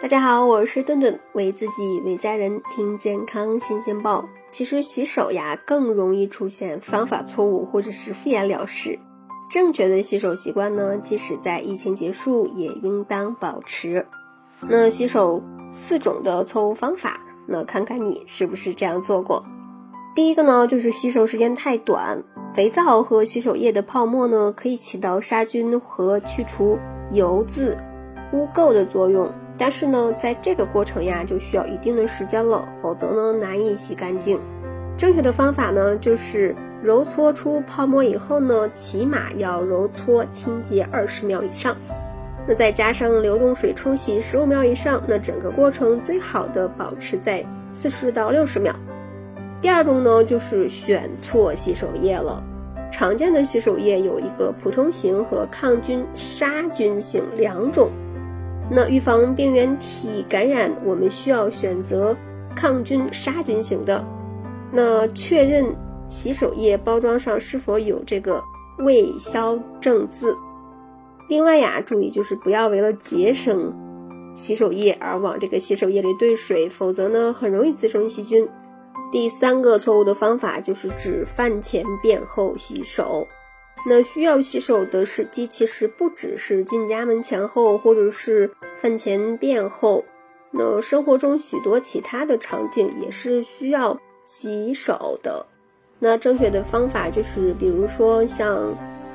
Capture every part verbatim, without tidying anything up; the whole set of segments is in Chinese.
大家好，我是顿顿，为自己为家人听健康新鲜报。其实洗手呀更容易出现方法错误或者是敷衍了事，正确的洗手习惯呢，即使在疫情结束也应当保持。那洗手四种的错误方法，那看看你是不是这样做过。第一个呢，就是洗手时间太短，肥皂和洗手液的泡沫呢，可以起到杀菌和去除油渍、污垢的作用，但是呢，在这个过程呀，就需要一定的时间了，否则呢，难以洗干净。正确的方法呢，就是揉搓出泡沫以后呢，起码要揉搓清洁二十秒以上。那再加上流动水冲洗十五秒以上，那整个过程最好的保持在四十到六十秒。第二种呢，就是选错洗手液了。常见的洗手液有一个普通型和抗菌杀菌型两种。那预防病原体感染，我们需要选择抗菌杀菌型的。那确认洗手液包装上是否有这个未消正字。另外呀，注意就是不要为了节省洗手液而往这个洗手液里兑水，否则呢很容易滋生细菌。第三个错误的方法就是只饭前便后洗手。那需要洗手的时机其实不只是进家门前后或者是饭前便后，那生活中许多其他的场景也是需要洗手的。那正确的方法就是比如说像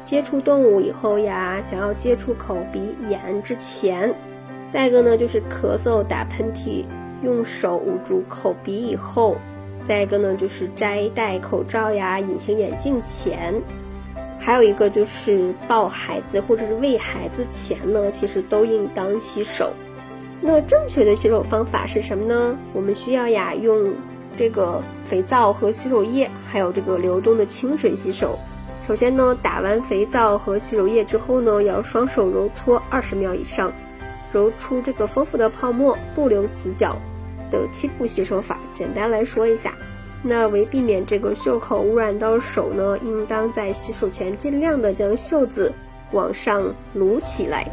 接触动物以后呀，想要接触口鼻眼之前。再一个呢，就是咳嗽打喷嚏用手捂住口鼻以后。再一个呢，就是摘戴口罩呀隐形眼镜前。还有一个就是抱孩子或者是喂孩子前呢，其实都应当洗手。那正确的洗手方法是什么呢？我们需要呀用这个肥皂和洗手液还有这个流动的清水洗手。首先呢，打完肥皂和洗手液之后呢，要双手揉搓二十秒以上，揉出这个丰富的泡沫，不留死角的七步洗手法，简单来说一下。那为避免这个袖口污染到手呢，应当在洗手前尽量的将袖子往上撸起来。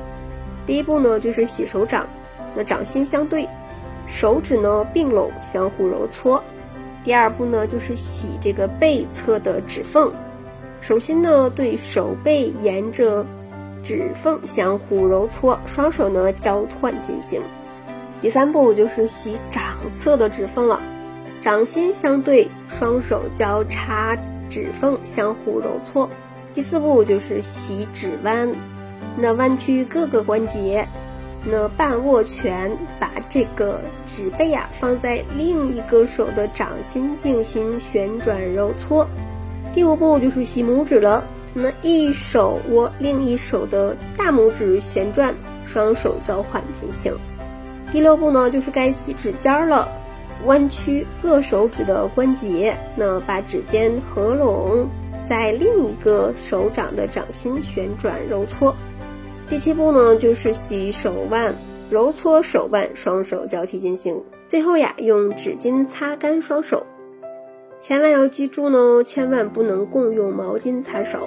第一步呢，就是洗手掌，那掌心相对，手指呢并拢相互揉搓。第二步呢，就是洗这个背侧的指缝。手心呢对手背沿着指缝相互揉搓，双手呢交换进行。第三步就是洗掌侧的指缝了，掌心相对，双手交叉指缝相互揉搓。第四步就是洗指弯，那弯曲各个关节，那半握拳，把这个指背啊放在另一个手的掌心进行旋转揉搓。第五步就是洗拇指了，那一手握另一手的大拇指旋转，双手交换进行。第六步呢，就是该洗指尖了，弯曲各手指的关节，那把指尖合拢，在另一个手掌的掌心旋转揉搓。第七步呢，就是洗手腕，揉搓手腕，双手交替进行。最后呀，用纸巾擦干双手。千万要记住呢，千万不能共用毛巾擦手。